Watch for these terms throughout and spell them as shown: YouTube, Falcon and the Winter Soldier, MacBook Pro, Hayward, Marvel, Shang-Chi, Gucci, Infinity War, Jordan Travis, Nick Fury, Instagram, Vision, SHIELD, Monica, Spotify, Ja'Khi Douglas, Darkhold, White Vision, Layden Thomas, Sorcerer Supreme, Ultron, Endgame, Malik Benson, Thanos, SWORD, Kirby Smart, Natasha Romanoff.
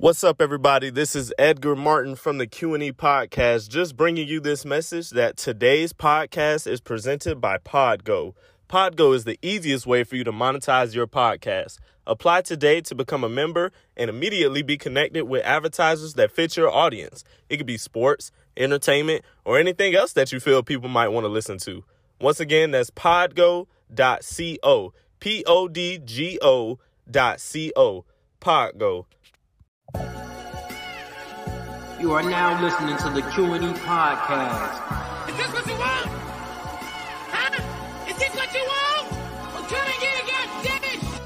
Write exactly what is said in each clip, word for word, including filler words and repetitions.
What's up, everybody? This is Edgar Martin from the Q and E podcast, just bringing you this message that today's podcast is presented by Podgo. Podgo is the easiest way for you to monetize your podcast. Apply today to become a member and immediately be connected with advertisers that fit your audience. It could be sports, entertainment, or anything else that you feel people might want to listen to. Once again, that's podgo dot co, P O D G O dot C O, Podgo. You are now listening to the Q and E podcast. Is this what you want? Huh? Is this what you want? Well, come and get it, goddammit!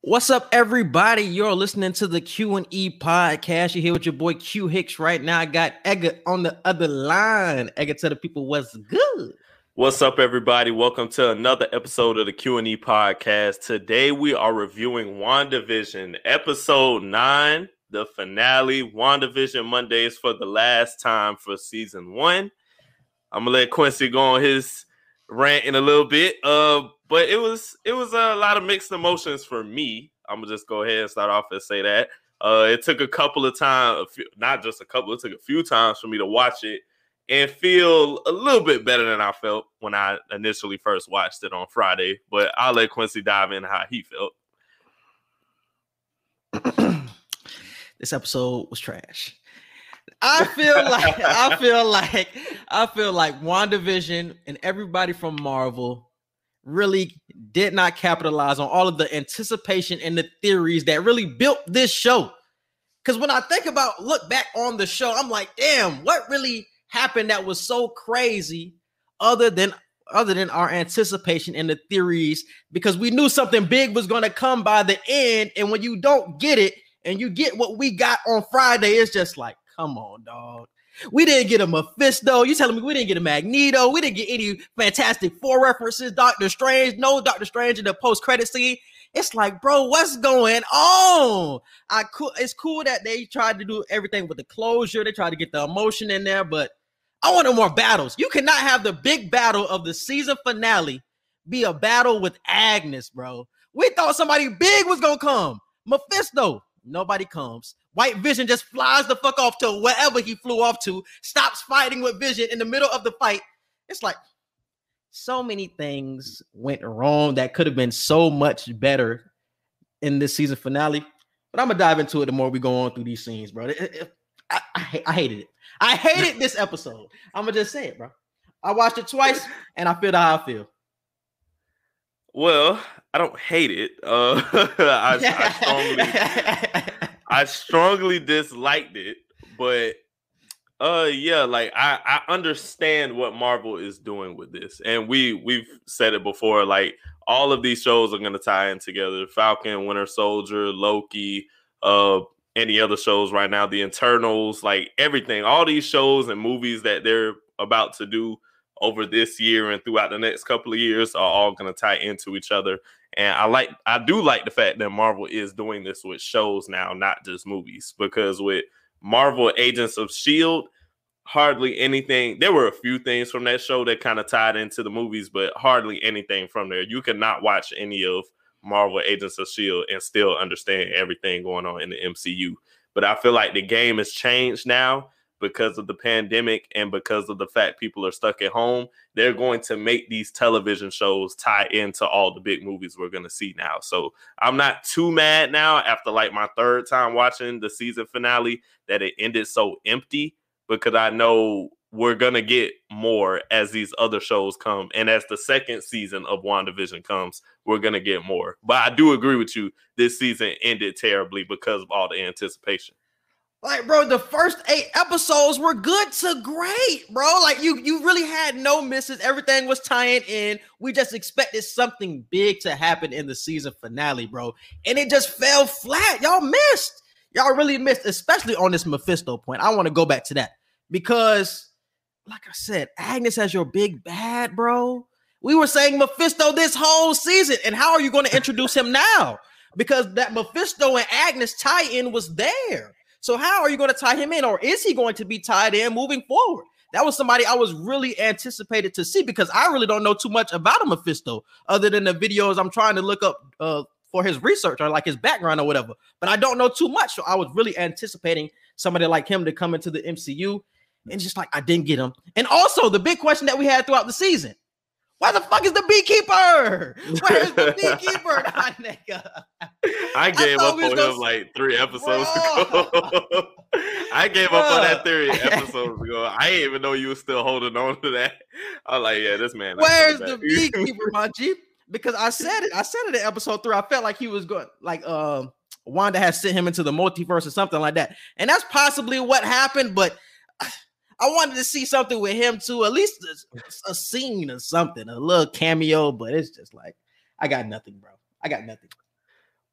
What's up, everybody? You're listening to the Q and E podcast. You're here with your boy Q Hicks right now. I got Edgar on the other line. Edgar, tell the people what's good. What's up, everybody? Welcome to another episode of the Q and E podcast. Today, we are reviewing WandaVision, episode nine, the finale, WandaVision Mondays for the last time for season one. I'm going to let Quincy go on his rant in a little bit, uh, but it was it was a lot of mixed emotions for me. I'm going to just go ahead and start off and say that. Uh, it took a couple of times, not just a couple, it took a few times for me to watch it and feel a little bit better than I felt when I initially first watched it on Friday. But I'll let Quincy dive in how he felt. This episode was trash. I feel like I feel like I feel like WandaVision and everybody from Marvel really did not capitalize on all of the anticipation and the theories that really built this show. Because when I think about look back on the show, I'm like, damn, what really happened that was so crazy other than other than our anticipation and the theories, because we knew something big was going to come by the end. And when you don't get it and you get what we got on Friday, it's just like, come on, dog. We didn't get a Mephisto. You telling me we didn't get a Magneto. We didn't get any Fantastic Four references, Doctor Strange. No Doctor Strange in the post-credit scene. It's like, bro, what's going on? I could. It's cool that they tried to do everything with the closure. They tried to get the emotion in there, but I wanted more battles. You cannot have the big battle of the season finale be a battle with Agnes, bro. We thought somebody big was going to come. Mephisto, nobody comes. White Vision just flies the fuck off to wherever he flew off to, stops fighting with Vision in the middle of the fight. It's like so many things went wrong that could have been so much better in this season finale. But I'm going to dive into it the more we go on through these scenes, bro. It, it, I, I, I hated it. I hated this episode. I'm going to just say it, bro. I watched it twice, and I feel how I feel. Well, I don't hate it. Uh, I, I, strongly, I strongly disliked it. But, uh, yeah, like, I, I understand what Marvel is doing with this. And we, we've said it before, like, all of these shows are going to tie in together. Falcon, Winter Soldier, Loki, uh, any other shows right now, the Eternals, like everything, all these shows and movies that they're about to do over this year and throughout the next couple of years are all going to tie into each other. And I like, I do like the fact that Marvel is doing this with shows now, not just movies, because with Marvel Agents of SHIELD, hardly anything. There were a few things from that show that kind of tied into the movies, but hardly anything from there. You could not watch any of Marvel Agents of SHIELD and still understand everything going on in the M C U. But I feel like the game has changed now because of the pandemic and because of the fact people are stuck at home. They're going to make these television shows tie into all the big movies we're going to see now. So I'm not too mad now after like my third time watching the season finale that it ended so empty, because I know we're going to get more as these other shows come. And as the second season of WandaVision comes, we're going to get more. But I do agree with you. This season ended terribly because of all the anticipation. Like, bro, the first eight episodes were good to great, bro. Like, you you really had no misses. Everything was tying in. We just expected something big to happen in the season finale, bro. And it just fell flat. Y'all missed. Y'all really missed, especially on this Mephisto point. I want to go back to that because, like I said, Agnes as your big bad, bro. We were saying Mephisto this whole season, and how are you going to introduce him now? Because that Mephisto and Agnes tie-in was there. So how are you going to tie him in, or is he going to be tied in moving forward? That was somebody I was really anticipated to see, because I really don't know too much about a Mephisto other than the videos I'm trying to look up uh, for his research or like his background or whatever, but I don't know too much. So I was really anticipating somebody like him to come into the M C U, and just like I didn't get him. And also the big question that we had throughout the season: where the fuck is the beekeeper? Where is the beekeeper? Nah, nigga. I gave I up on gonna... him like three episodes Bro. ago. I gave Bro. up on that theory episodes ago. I didn't even know you were still holding on to that. I was like, yeah, this man. Where's the beekeeper, my G? Because I said it. I said it in episode three. I felt like he was going, like um, Wanda had sent him into the multiverse or something like that. And that's possibly what happened, but I wanted to see something with him too, at least a, a scene or something, a little cameo, but it's just like, I got nothing, bro. I got nothing.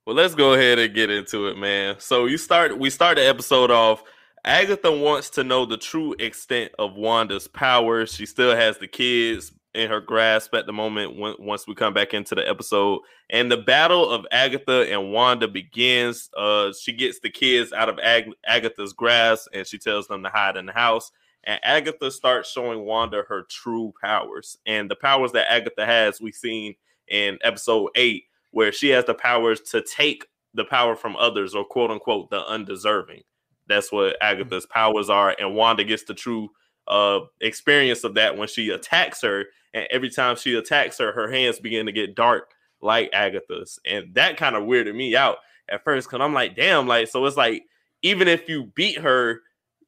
Well, let's go ahead and get into it, man. So you start, we start the episode off, Agatha wants to know the true extent of Wanda's power. She still has the kids in her grasp at the moment when, once we come back into the episode. And the battle of Agatha and Wanda begins. Uh, she gets the kids out of Ag- Agatha's grasp and she tells them to hide in the house. And Agatha starts showing Wanda her true powers. And the powers that Agatha has, we've seen in episode eight, where she has the powers to take the power from others, or quote unquote, the undeserving. That's what Agatha's powers are. And Wanda gets the true uh, experience of that when she attacks her. And every time she attacks her, her hands begin to get dark like Agatha's. And that kind of weirded me out at first, because I'm like, damn, like, so it's like, even if you beat her,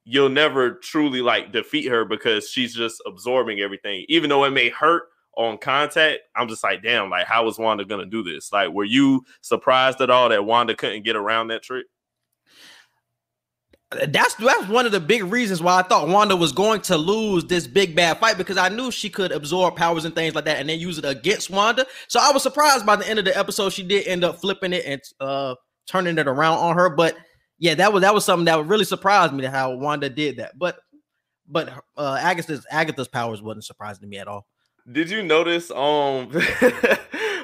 you'll never truly like defeat her because she's just absorbing everything. Even though it may hurt on contact, I'm just like, damn, like how is Wanda gonna do this? Like, were you surprised at all that Wanda couldn't get around that trick? That's that's one of the big reasons why I thought Wanda was going to lose this big bad fight, because I knew she could absorb powers and things like that and then use it against Wanda. So I was surprised by the end of the episode, she did end up flipping it and uh, turning it around on her, but yeah, that was that was something that really surprised me, how Wanda did that. But but uh, Agatha's Agatha's powers wasn't surprising to me at all. Did you notice um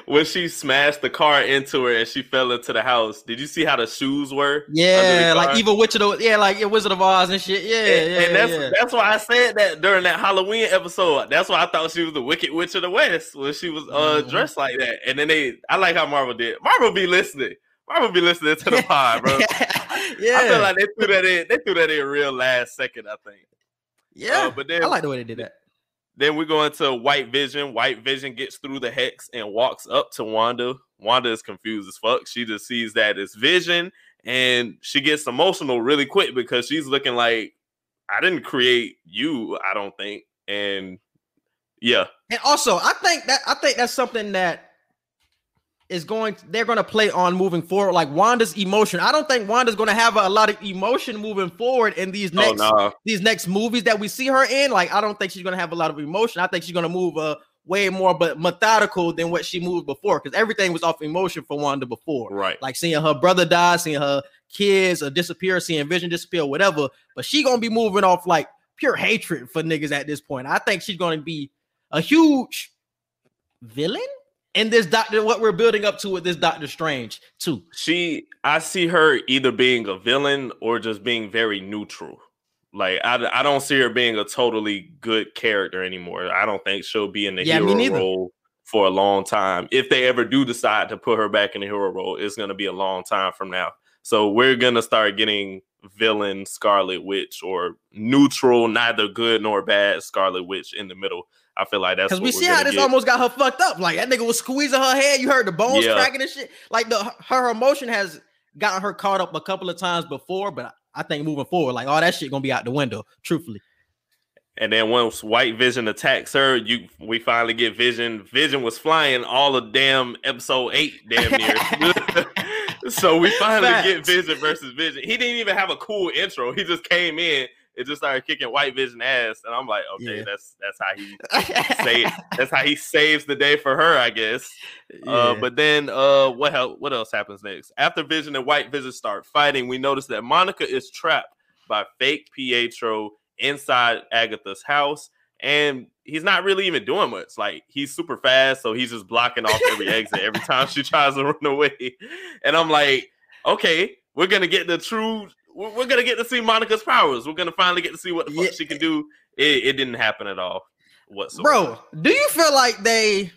when she smashed the car into her and she fell into the house? Did you see how the shoes were? Yeah, like even Witch of the yeah, like yeah, Wizard of Oz and shit. Yeah, and, yeah. And that's yeah. that's why I said that during that Halloween episode. That's why I thought she was the Wicked Witch of the West when she was uh, mm-hmm. dressed like that. And then they, I like how Marvel did. Marvel be listening. Marvel be listening to the pod, bro. Yeah, I feel like they threw that in. They threw that in real last second, I think. Yeah, uh, but then I like the way they did that. Then we go into White Vision. White Vision gets through the hex and walks up to Wanda. Wanda is confused as fuck. She just sees that it's Vision, and she gets emotional really quick because she's looking like, "I didn't create you, I don't think." And yeah, and also I think that I think that's something that is going to, they're going to play on moving forward, like Wanda's emotion. I don't think Wanda's going to have a, a lot of emotion moving forward in these next oh, nah. these next movies that we see her in. Like, I don't think she's going to have a lot of emotion. I think she's going to move uh, way more but methodical than what she moved before, because everything was off emotion for Wanda before. Right. Like seeing her brother die, seeing her kids or disappear, seeing Vision disappear, whatever. But she's going to be moving off like pure hatred for niggas at this point. I think she's going to be a huge villain and this doctor, what we're building up to with this Doctor Strange too. She, I see her either being a villain or just being very neutral. Like, I, I don't see her being a totally good character anymore. I don't think she'll be in the yeah, hero role for a long time. If they ever do decide to put her back in the hero role, it's going to be a long time from now. So we're going to start getting villain Scarlet Witch, or neutral, neither good nor bad Scarlet Witch in the middle. I feel like that's because we see how this get. almost got her fucked up. Like, that nigga was squeezing her head. You heard the bones yeah. cracking and shit. Like, the her emotion has gotten her caught up a couple of times before, but I think moving forward, like, all that shit gonna be out the window, truthfully. And then once White Vision attacks her, you we finally get Vision. Vision was flying all of damn episode eight, damn near. So we finally Facts. get Vision versus Vision. He didn't even have a cool intro. He just came in. It just started kicking White Vision ass, and I'm like, okay, yeah. that's that's how he saves. That's how he saves the day for her, I guess. Yeah. Uh, but then, uh, what else? What else happens next? After Vision and White Vision start fighting, we notice that Monica is trapped by fake Pietro inside Agatha's house, and he's not really even doing much. Like, he's super fast, so he's just blocking off every exit every time she tries to run away. And I'm like, okay, we're gonna get the true. We're gonna get to see Monica's powers. We're gonna finally get to see what the fuck yeah. she can do. It, it didn't happen at all whatsoever. Bro, do you feel like they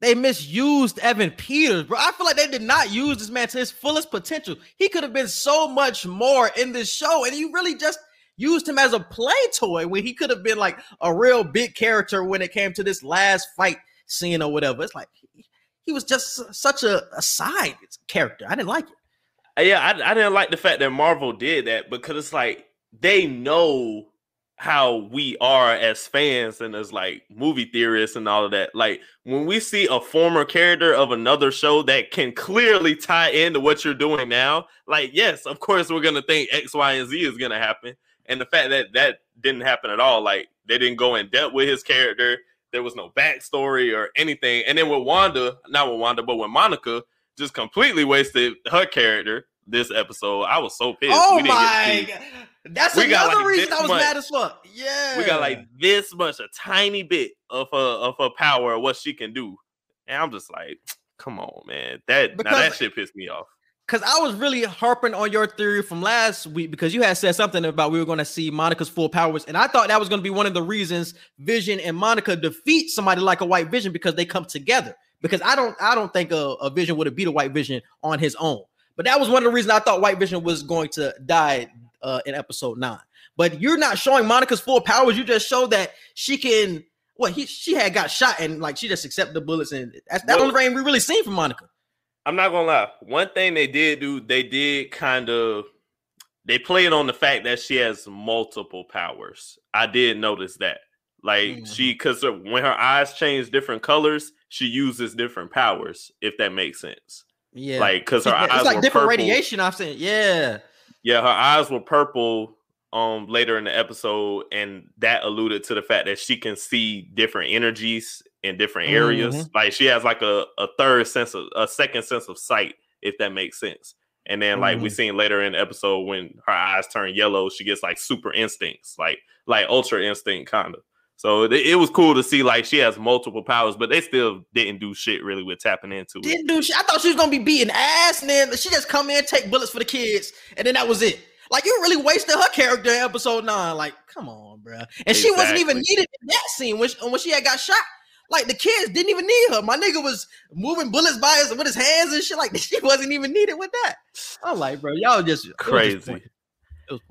They misused Evan Peters, bro. I feel like they did not use this man to his fullest potential. He could have been so much more in this show, and you really just used him as a play toy when he could have been like a real big character when it came to this last fight scene or whatever. It's like he, he was just such a, a side character. I didn't like it. Yeah, I, I didn't like the fact that Marvel did that, because it's like they know how we are as fans and as like movie theorists and all of that. Like when we see a former character of another show that can clearly tie into what you're doing now, like, yes, of course we're gonna think X, Y, and Z is gonna happen. And the fact that that didn't happen at all, like they didn't go in depth with his character. There was no backstory or anything. And then with Wanda, not with Wanda, but with Monica, just completely wasted her character this episode. I was so pissed. Oh we didn't my get God. That's we another got, like, reason I was much, mad as fuck. Yeah. We got like this much, a tiny bit of her of her power, of what she can do. And I'm just like, come on, man. That because, now that shit pissed me off. Because I was really harping on your theory from last week, because you had said something about we were going to see Monica's full powers. And I thought that was going to be one of the reasons Vision and Monica defeat somebody like a White Vision, because they come together. Because I don't I don't think a, a Vision would have beat a White Vision on his own. But that was one of the reasons I thought White Vision was going to die uh, in episode nine. But you're not showing Monica's full powers. You just show that she can, well, he, she had got shot and like she just accepted the bullets. And that's the only thing we really seen from Monica. I'm not going to lie. One thing they did do, they did kind of, they played on the fact that she has multiple powers. I did notice that. Like mm. she, because when her eyes change different colors, she uses different powers, if that makes sense. Yeah, like because her it's eyes like were different purple. Radiation. I've seen, yeah, yeah. Her eyes were purple. Um, later in the episode, and that alluded to the fact that she can see different energies in different areas. Mm-hmm. Like she has like a, a third sense of a second sense of sight, if that makes sense. And then like mm-hmm. we seen later in the episode when her eyes turn yellow, she gets like super instincts, like like ultra instinct kind of. So it, it was cool to see like she has multiple powers, but they still didn't do shit really with tapping into didn't it. Didn't do shit. I thought she was gonna be beating ass, and then she just come in, take bullets for the kids, and then that was it. Like you really wasted her character in episode nine. Like, come on, bro. And exactly. She wasn't even needed in that scene when she, when she had got shot. Like the kids didn't even need her. My nigga was moving bullets by his with his hands and shit. Like she wasn't even needed with that. I'm like, bro, y'all just crazy. It was just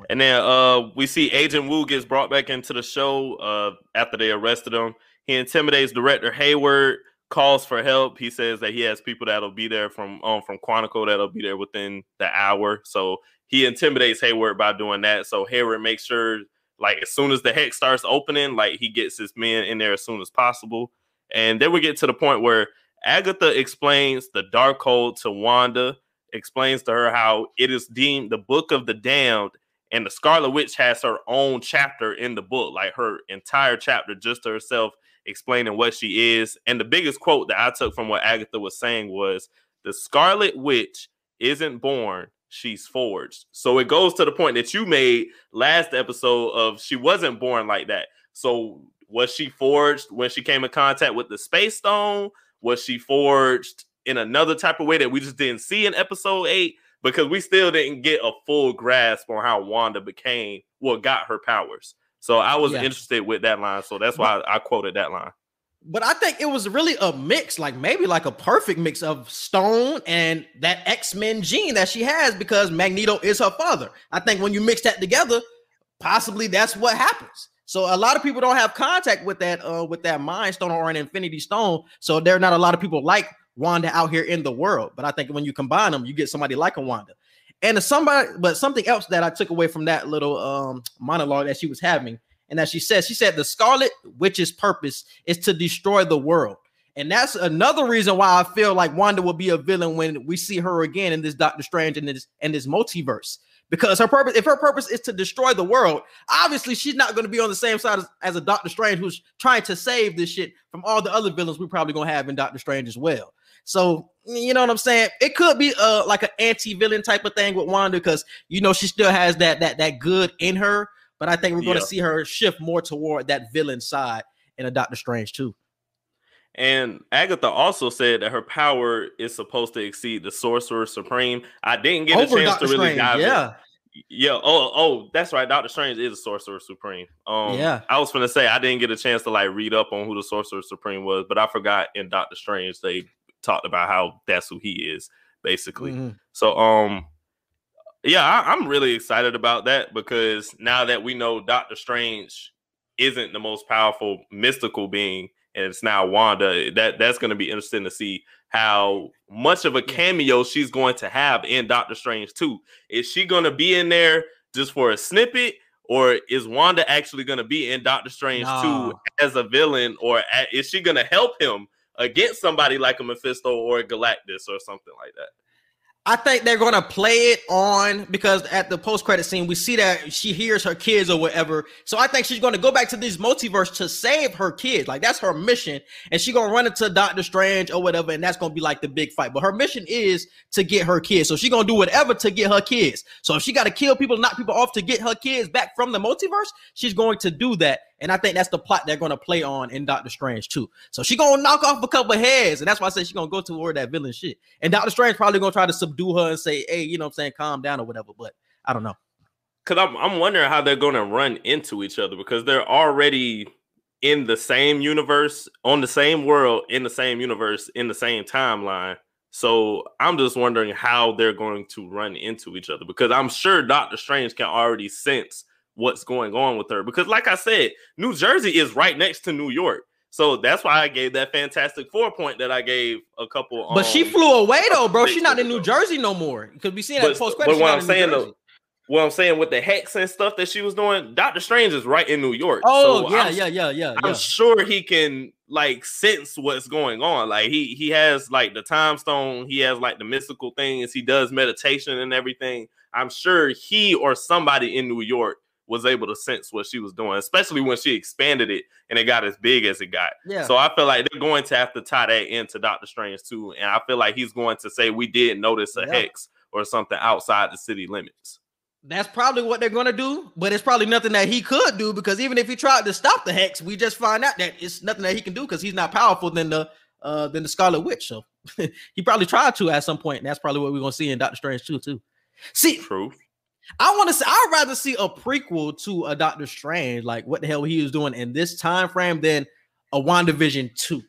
and then uh, we see Agent Wu gets brought back into the show uh, after they arrested him. He intimidates director Hayward, calls for help. He says that he has people that'll be there from um, from Quantico that'll be there within the hour. So he intimidates Hayward by doing that. So Hayward makes sure, like, as soon as the hex starts opening, like, he gets his men in there as soon as possible. And then we get to the point where Agatha explains the Darkhold to Wanda, explains to her how it is deemed the Book of the Damned. And the Scarlet Witch has her own chapter in the book, like her entire chapter just to herself explaining what she is. And the biggest quote that I took from what Agatha was saying was, the Scarlet Witch isn't born, she's forged. So it goes to the point that you made last episode of she wasn't born like that. So was she forged when she came in contact with the Space Stone? Was she forged in another type of way that we just didn't see in episode eight? Because we still didn't get a full grasp on how Wanda became, well, got her powers. So I was yeah. interested with that line. So that's why I, I quoted that line. But I think it was really a mix, like maybe like a perfect mix of Stone and that X-Men gene that she has, because Magneto is her father. I think when you mix that together, possibly that's what happens. So a lot of people don't have contact with that, uh, with that Mind Stone or an Infinity Stone. So there are not a lot of people like Wanda out here in the world, but I think when you combine them, you get somebody like a Wanda. And somebody, but something else that I took away from that little um, monologue that she was having, and that she said, she said the Scarlet Witch's purpose is to destroy the world. And that's another reason why I feel like Wanda will be a villain when we see her again in this Doctor Strange and this and this multiverse. Because her purpose, if her purpose is to destroy the world, obviously she's not going to be on the same side as, as a Doctor Strange who's trying to save this shit from all the other villains we're probably going to have in Doctor Strange as well. So, you know what I'm saying? It could be uh, like an anti-villain type of thing with Wanda, because, you know, she still has that that that good in her. But I think we're going to yeah. see her shift more toward that villain side in a Doctor Strange too. And Agatha also said that her power is supposed to exceed the Sorcerer Supreme. I didn't get Over a chance Doctor to really Strange, dive yeah. in. Yeah. Oh, oh, that's right. Doctor Strange is a Sorcerer Supreme. Um, yeah. I was gonna say I didn't get a chance to like read up on who the Sorcerer Supreme was, but I forgot in Doctor Strange they talked about how that's who he is, basically. Mm-hmm. So, um, yeah, I, I'm really excited about that because now that we know Doctor Strange isn't the most powerful mystical being, and it's now Wanda, that that's going to be interesting to see how much of a cameo she's going to have in Doctor Strange two. Is she going to be in there just for a snippet, or is Wanda actually going to be in Doctor Strange no. two as a villain, or is she going to help him against somebody like a Mephisto or a Galactus or something like that? I think they're going to play it on because at the post-credit scene, we see that she hears her kids or whatever. So I think she's going to go back to this multiverse to save her kids. Like, that's her mission. And she's going to run into Doctor Strange or whatever, and that's going to be like the big fight. But her mission is to get her kids. So she's going to do whatever to get her kids. So if she got to kill people, knock people off to get her kids back from the multiverse, she's going to do that. And I think that's the plot they're going to play on in Doctor Strange too. So she's going to knock off a couple of heads. And that's why I said she's going to go toward that villain shit. And Doctor Strange probably going to try to subdue her and say, hey, you know what I'm saying, calm down or whatever. But I don't know. Because I'm, I'm wondering how they're going to run into each other because they're already in the same universe, on the same world, in the same universe, in the same timeline. So I'm just wondering how they're going to run into each other because I'm sure Doctor Strange can already sense what's going on with her because like I said, New Jersey is right next to New York, so that's why I gave that Fantastic Four point that I gave a couple. But um, she flew away though, bro. She's not in New Jersey no more because we seen that post credits. But what I'm saying though, what I'm saying with the hex and stuff that she was doing, Doctor Strange is right in New York. Oh so yeah, I'm, yeah, yeah, yeah. I'm yeah. sure he can like sense what's going on. Like he he has like the time stone. He has like the mystical things. He does meditation and everything. I'm sure he or somebody in New York was able to sense what she was doing, especially when she expanded it and it got as big as it got. Yeah. So I feel like they're going to have to tie that into Doctor Strange too. And I feel like he's going to say, we did notice a yeah. hex or something outside the city limits. That's probably what they're going to do, but it's probably nothing that he could do because even if he tried to stop the hex, we just find out that it's nothing that he can do because he's not powerful than the, uh, than the Scarlet Witch. So he probably tried to at some point, and that's probably what we're going to see in Doctor Strange two too. See, true. I want to say I'd rather see a prequel to a Doctor Strange, like what the hell he was doing in this time frame, than a WandaVision two.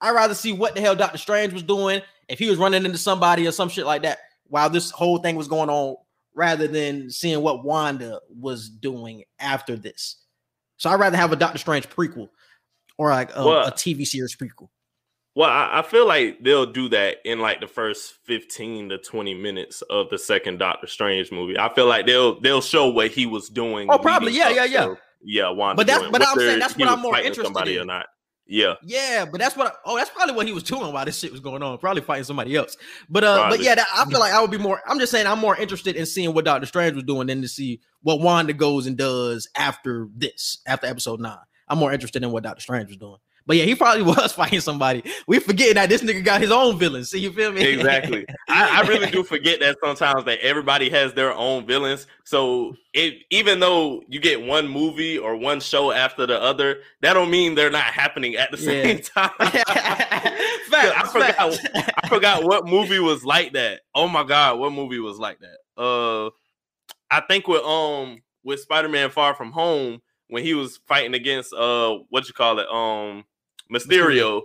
I'd rather see what the hell Doctor Strange was doing if he was running into somebody or some shit like that while this whole thing was going on, rather than seeing what Wanda was doing after this. So I'd rather have a Doctor Strange prequel or like a, well, a T V series prequel. Well, I, I feel like they'll do that in like the first fifteen to twenty minutes of the second Doctor Strange movie. I feel like they'll they'll show what he was doing. Oh, probably, yeah, yeah, yeah, to, yeah. Wanda but that's doing. But Whether I'm saying that's what I'm more interested in. Or not. Yeah, yeah, but that's what. I, oh, that's probably what he was doing while this shit was going on. Probably fighting somebody else. But uh, probably. but yeah, that, I feel like I would be more. I'm just saying I'm more interested in seeing what Doctor Strange was doing than to see what Wanda goes and does after this, after episode nine. I'm more interested in what Doctor Strange was doing. But yeah, he probably was fighting somebody. We forgetting that this nigga got his own villains. See, you feel me? Exactly. I, I really do forget that sometimes that everybody has their own villains. So it, even though you get one movie or one show after the other, that don't mean they're not happening at the same yeah. time. Facts, I forgot. Facts. I forgot what movie was like that. Oh my god, what movie was like that? Uh, I think with um with Spider-Man Far From Home when he was fighting against uh what you call it um. Mysterio,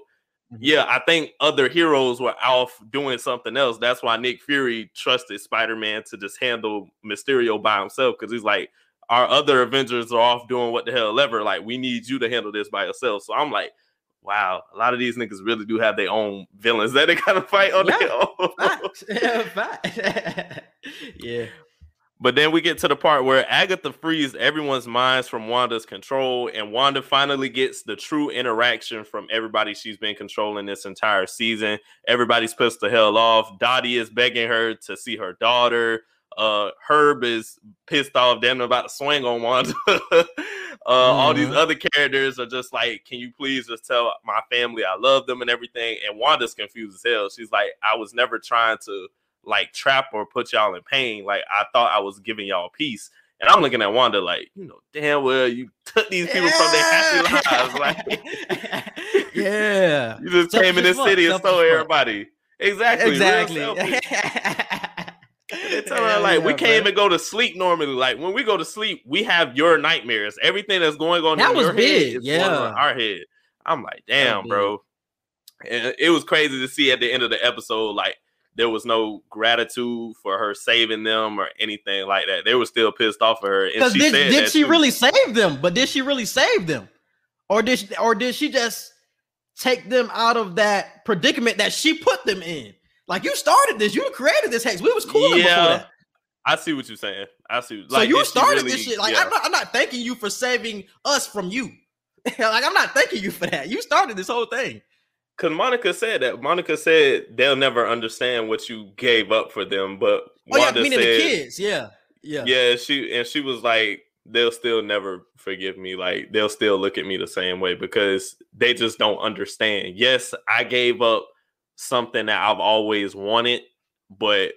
yeah, I think other heroes were off doing something else. That's why Nick Fury trusted Spider-Man to just handle Mysterio by himself because he's like, our other Avengers are off doing what the hell ever. Like, we need you to handle this by yourself. So I'm like, wow, a lot of these niggas really do have their own villains that they gotta fight on yeah, their own. Fact. Yeah, fact. yeah. But then we get to the part where Agatha frees everyone's minds from Wanda's control, and Wanda finally gets the true interaction from everybody she's been controlling this entire season. Everybody's pissed the hell off. Dottie is begging her to see her daughter. Uh, Herb is pissed off, damn about to swing on Wanda. uh, mm-hmm. All these other characters are just like, can you please just tell my family I love them and everything? And Wanda's confused as hell. She's like, I was never trying to like trap or put y'all in pain. Like I thought I was giving y'all peace, and I'm looking at Wanda like, you know, damn well you took these people yeah. from their happy lives. Like, yeah, you just Self came in this city Self and stole everybody. Exactly, exactly. They tell her, like, yeah, we can't bro. even go to sleep normally. Like, when we go to sleep, we have your nightmares. Everything that's going on that in was your big. head is yeah. going on our head. I'm like, damn, that bro. Big. And it was crazy to see at the end of the episode, like, there was no gratitude for her saving them or anything like that. They were still pissed off at her. And she did, said did she too. really save them? But did she really save them? Or did she, or did she just take them out of that predicament that she put them in? Like, you started this. You created this hex. We was cool yeah, before that. I see what you're saying. I see. Like, so you started really, this shit. Like, yeah. I'm, not, I'm not thanking you for saving us from you. Like, I'm not thanking you for that. You started this whole thing. Because Monica said that. Monica said they'll never understand what you gave up for them. But oh, yeah, Wanda meaning said, the kids. Yeah. Yeah. Yeah. She and she was like, they'll still never forgive me. Like, they'll still look at me the same way because they just don't understand. Yes, I gave up something that I've always wanted, but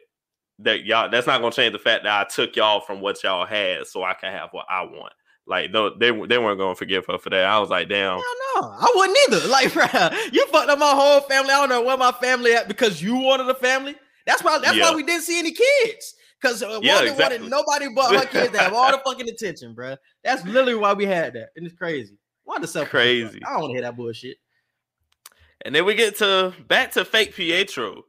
that y'all that's not gonna change the fact that I took y'all from what y'all had so I can have what I want. Like, no, they they weren't gonna forgive her for that. I was like, damn. No, no, I wouldn't either. Like, bro, you fucked up my whole family. I don't know where my family at because you wanted a family. That's why that's yeah. why we didn't see any kids. Because uh, yeah, Wanda exactly. wanted nobody but her kids to have all the fucking attention, bro. That's literally why we had that. And it's crazy. Wanda's so crazy. I don't wanna hear that bullshit. And then we get to back to fake Pietro.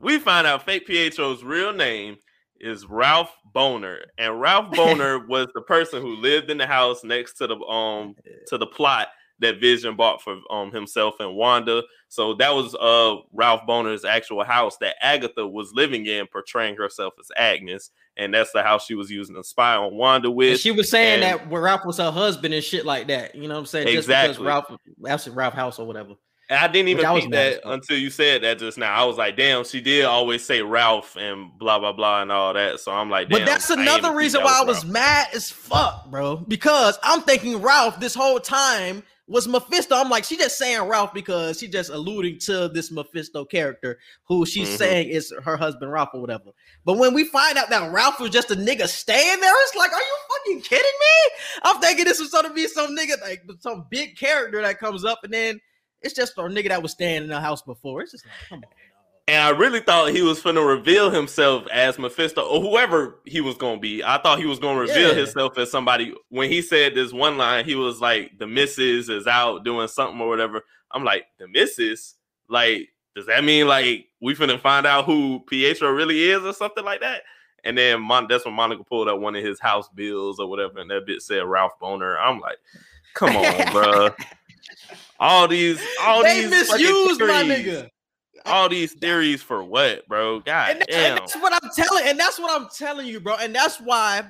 We find out fake Pietro's real name is Ralph Bohner, and Ralph Bohner was the person who lived in the house next to the um to the plot that Vision bought for um himself and Wanda. So that was uh Ralph Bohner's actual house that Agatha was living in, portraying herself as Agnes, and that's the house she was using to spy on Wanda with. And she was saying and, that Ralph was her husband and shit like that. You know what I'm saying? Exactly. Just because Ralph, that's Ralph house or whatever. And I didn't even I think that until you said that just now. I was like, damn, she did always say Ralph and blah, blah, blah and all that. So I'm like, damn. But that's another reason why I was mad as fuck, bro. Because I'm thinking Ralph this whole time was Mephisto. I'm like, she just saying Ralph because she just alluding to this Mephisto character who she's mm-hmm. saying is her husband Ralph or whatever. But when we find out that Ralph was just a nigga staying there, it's like, are you fucking kidding me? I'm thinking this was going to be some nigga, like some big character that comes up and then it's just a nigga that was staying in the house before. It's just like, come on. And I really thought he was finna reveal himself as Mephisto or whoever he was gonna be. I thought he was gonna reveal yeah. himself as somebody. When he said this one line, he was like, the missus is out doing something or whatever. I'm like, the missus? Like, does that mean like we finna find out who Pietro really is or something like that? And then Mon- that's when Monica pulled up one of his house bills or whatever, and that bitch said Ralph Bohner. I'm like, come on, bro. All these, all they these misused my nigga. All these theories for what, bro? God and that, damn. And that's what I'm telling, and that's what I'm telling you, bro. And that's why,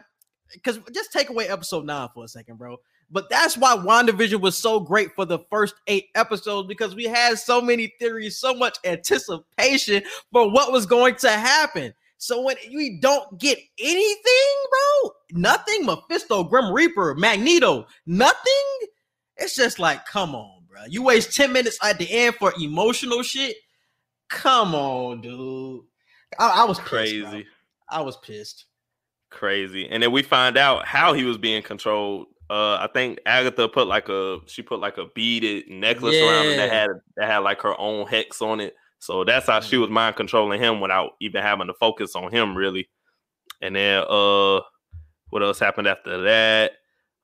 because just take away episode nine for a second, bro. But that's why WandaVision was so great for the first eight episodes, because we had so many theories, so much anticipation for what was going to happen. So when we don't get anything, bro, nothing, Mephisto, Grim Reaper, Magneto, nothing. It's just like, come on, bro. You waste ten minutes at the end for emotional shit. Come on, dude. I, I was crazy. Pissed, bro. I was pissed. Crazy. And then we find out how he was being controlled. Uh, I think Agatha put like a she put like a beaded necklace yeah. around him that had that had like her own hex on it. So that's how mm-hmm. she was mind controlling him without even having to focus on him, really. And then uh, what else happened after that?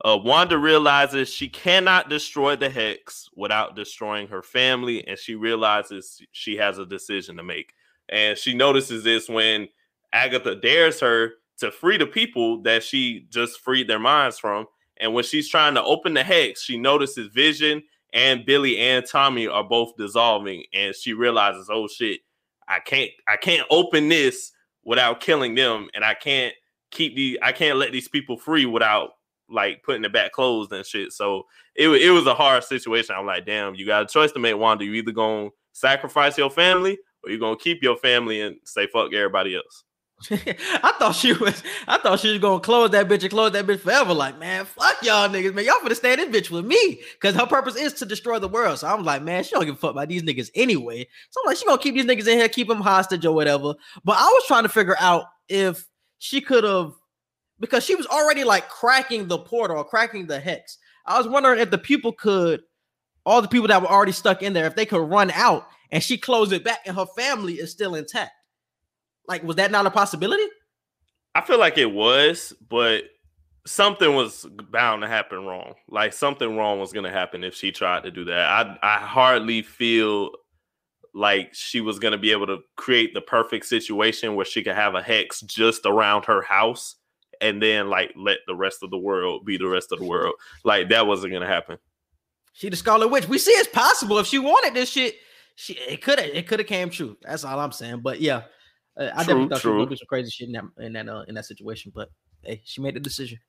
Uh, Wanda realizes she cannot destroy the hex without destroying her family, and she realizes she has a decision to make. And she notices this when Agatha dares her to free the people that she just freed their minds from. And when she's trying to open the hex, she notices Vision and Billy and Tommy are both dissolving, and she realizes, oh shit, I can't, I can't open this without killing them, and I can't keep the, I can't let these people free without like putting it back closed and shit. So it, it was a hard situation. I'm like, damn, you got a choice to make, Wanda. You either gonna sacrifice your family or you gonna keep your family and say fuck everybody else. I thought she was. I thought she was gonna close that bitch and close that bitch forever. Like, man, fuck y'all niggas, man. Y'all finna stay in this bitch with me because her purpose is to destroy the world. So I'm like, man, she don't give a fuck about these niggas anyway. So I'm like, she gonna keep these niggas in here, keep them hostage or whatever. But I was trying to figure out if she could have. Because she was already like cracking the portal or cracking the hex. I was wondering if the people could, all the people that were already stuck in there, if they could run out and she closed it back and her family is still intact. Like, was that not a possibility? I feel like it was, but something was bound to happen wrong. Like, something wrong was going to happen if she tried to do that. I I hardly feel like she was going to be able to create the perfect situation where she could have a hex just around her house and then, like, let the rest of the world be the rest of the world. Like, that wasn't going to happen. She the Scarlet Witch. We see it's possible. If she wanted this shit, she it could have it could have came true. That's all I'm saying. But, yeah. Uh, I true, definitely thought true. she was doing some crazy shit in that in that, uh, in that situation, but hey, she made the decision.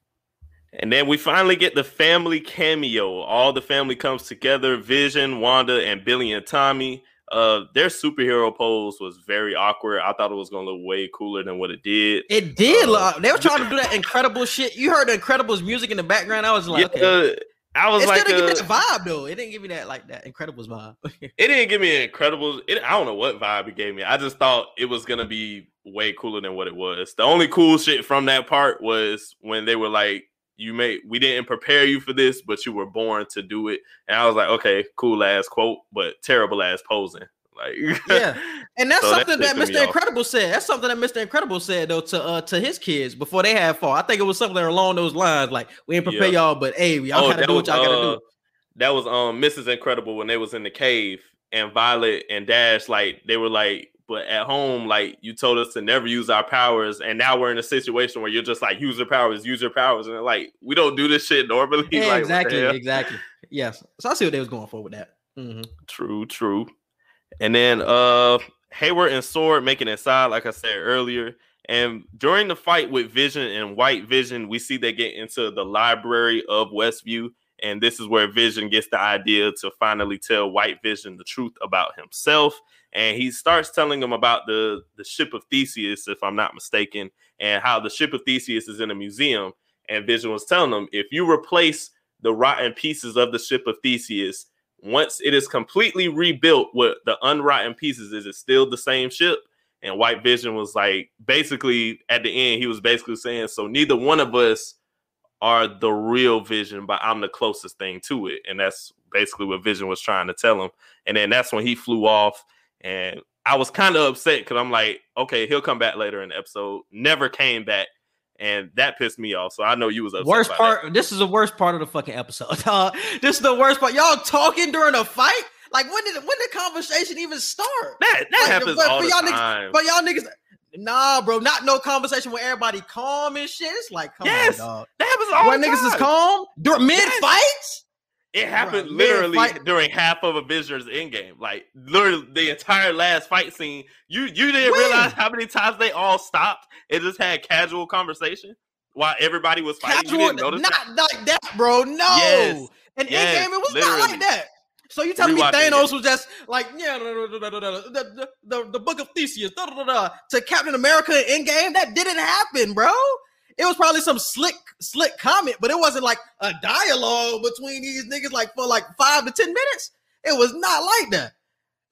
And then we finally get the family cameo. All the family comes together: Vision, Wanda, and Billy and Tommy. Uh, their superhero pose was very awkward. I thought it was going to look way cooler than what it did. It did. Um, they were trying to do that Incredible shit. You heard the Incredibles music in the background. I was like, yeah, okay. Uh, I was it like, didn't uh, give me that vibe though. It didn't give me that like that Incredibles vibe. It didn't give me an Incredibles. It, I don't know what vibe it gave me. I just thought it was gonna be way cooler than what it was. The only cool shit from that part was when they were like, "You made we didn't prepare you for this, but you were born to do it." And I was like, "Okay, cool ass quote, but terrible ass posing." Like, yeah, and that's so something that, that Mister Incredible off. said. That's something that Mister Incredible said though to uh, to his kids before they had fall. I think it was something along those lines. Like, we didn't prepare yeah. y'all, but hey, y'all oh, gotta do was, what y'all uh, gotta do. That was um Missus Incredible when they was in the cave, and Violet and Dash, like, they were like, but at home, like, you told us to never use our powers, and now we're in a situation where you're just like, use your powers, use your powers, and like, we don't do this shit normally. Yeah, like, exactly, exactly. Yes, so I see what they was going for with that. Mm-hmm. True, true. And then uh, Hayward and Sword making it side, like I said earlier. And during the fight with Vision and White Vision, we see they get into the library of Westview. And this is where Vision gets the idea to finally tell White Vision the truth about himself. And he starts telling him about the, the Ship of Theseus, if I'm not mistaken, and how the Ship of Theseus is in a museum. And Vision was telling him, if you replace the rotten pieces of the Ship of Theseus, once it is completely rebuilt with the unrotten pieces, is it still the same ship? And White Vision was like, basically, at the end, he was basically saying, so neither one of us are the real Vision, but I'm the closest thing to it. And that's basically what Vision was trying to tell him. And then that's when he flew off. And I was kind of upset because I'm like, okay, he'll come back later in the episode. Never came back. And that pissed me off. So I know you was upset. Worst part. That. This is the worst part of the fucking episode. Uh, this is the worst part. Y'all talking during a fight? Like, when did when did the conversation even start? That that like, happens but, all but the y'all time. Niggas, but y'all niggas, nah, bro, not no conversation where everybody calm and shit. It's like, come yes, on, dog. That happens all when the time. When niggas is calm during mid yes. fights. It happened right, literally fight. during half of a Vision's Endgame. Like, literally the entire last fight scene. You you didn't when? realize how many times they all stopped and just had casual conversation while everybody was fighting. Casual, you didn't notice not that? like that, bro. No. Yes. And yes, Endgame, it was literally. not like that. So you telling Rewatch me Thanos Endgame. was just like, yeah, the, the, the Book of Theseus, da, da, da, da, to Captain America in Endgame? That didn't happen, bro. It was probably some slick, slick comment, but it wasn't like a dialogue between these niggas like for like five to ten minutes. It was not like that.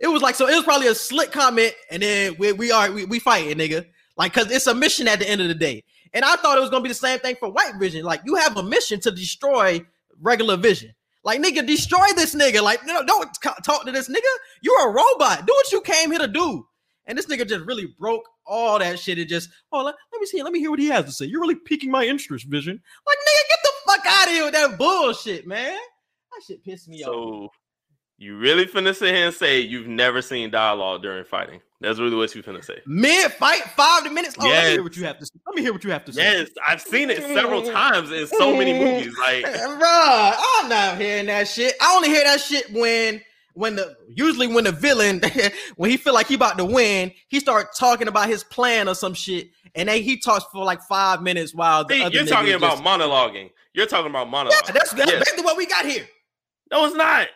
It was like, so it was probably a slick comment, and then we we are we, we fighting, nigga. Like, because it's a mission at the end of the day. And I thought it was going to be the same thing for White Vision. Like, you have a mission to destroy regular Vision. Like, nigga, destroy this nigga. Like, no, don't talk to this nigga. You're a robot. Do what you came here to do. And this nigga just really broke all that shit and just, oh, let, let me see. Let me hear what he has to say. You're really piquing my interest, Vision. Like, nigga, get the fuck out of here with that bullshit, man. That shit pissed me so, off. So, you really finna sit here and say you've never seen dialogue during fighting. That's really what you finna say. Mid-fight, five minutes? Oh, yes. Let me hear what you have to say. Let me hear what you have to say. Yes, I've seen it several times in so many movies. Like, bruh, I'm not hearing that shit. I only hear that shit when... When the usually when the villain when he feel like he about to win, he start talking about his plan or some shit, and then he talks for like five minutes while the See, other you're talking about just... monologuing. You're talking about monologuing. Yeah, that's, that's yes. basically what we got here. No, it's not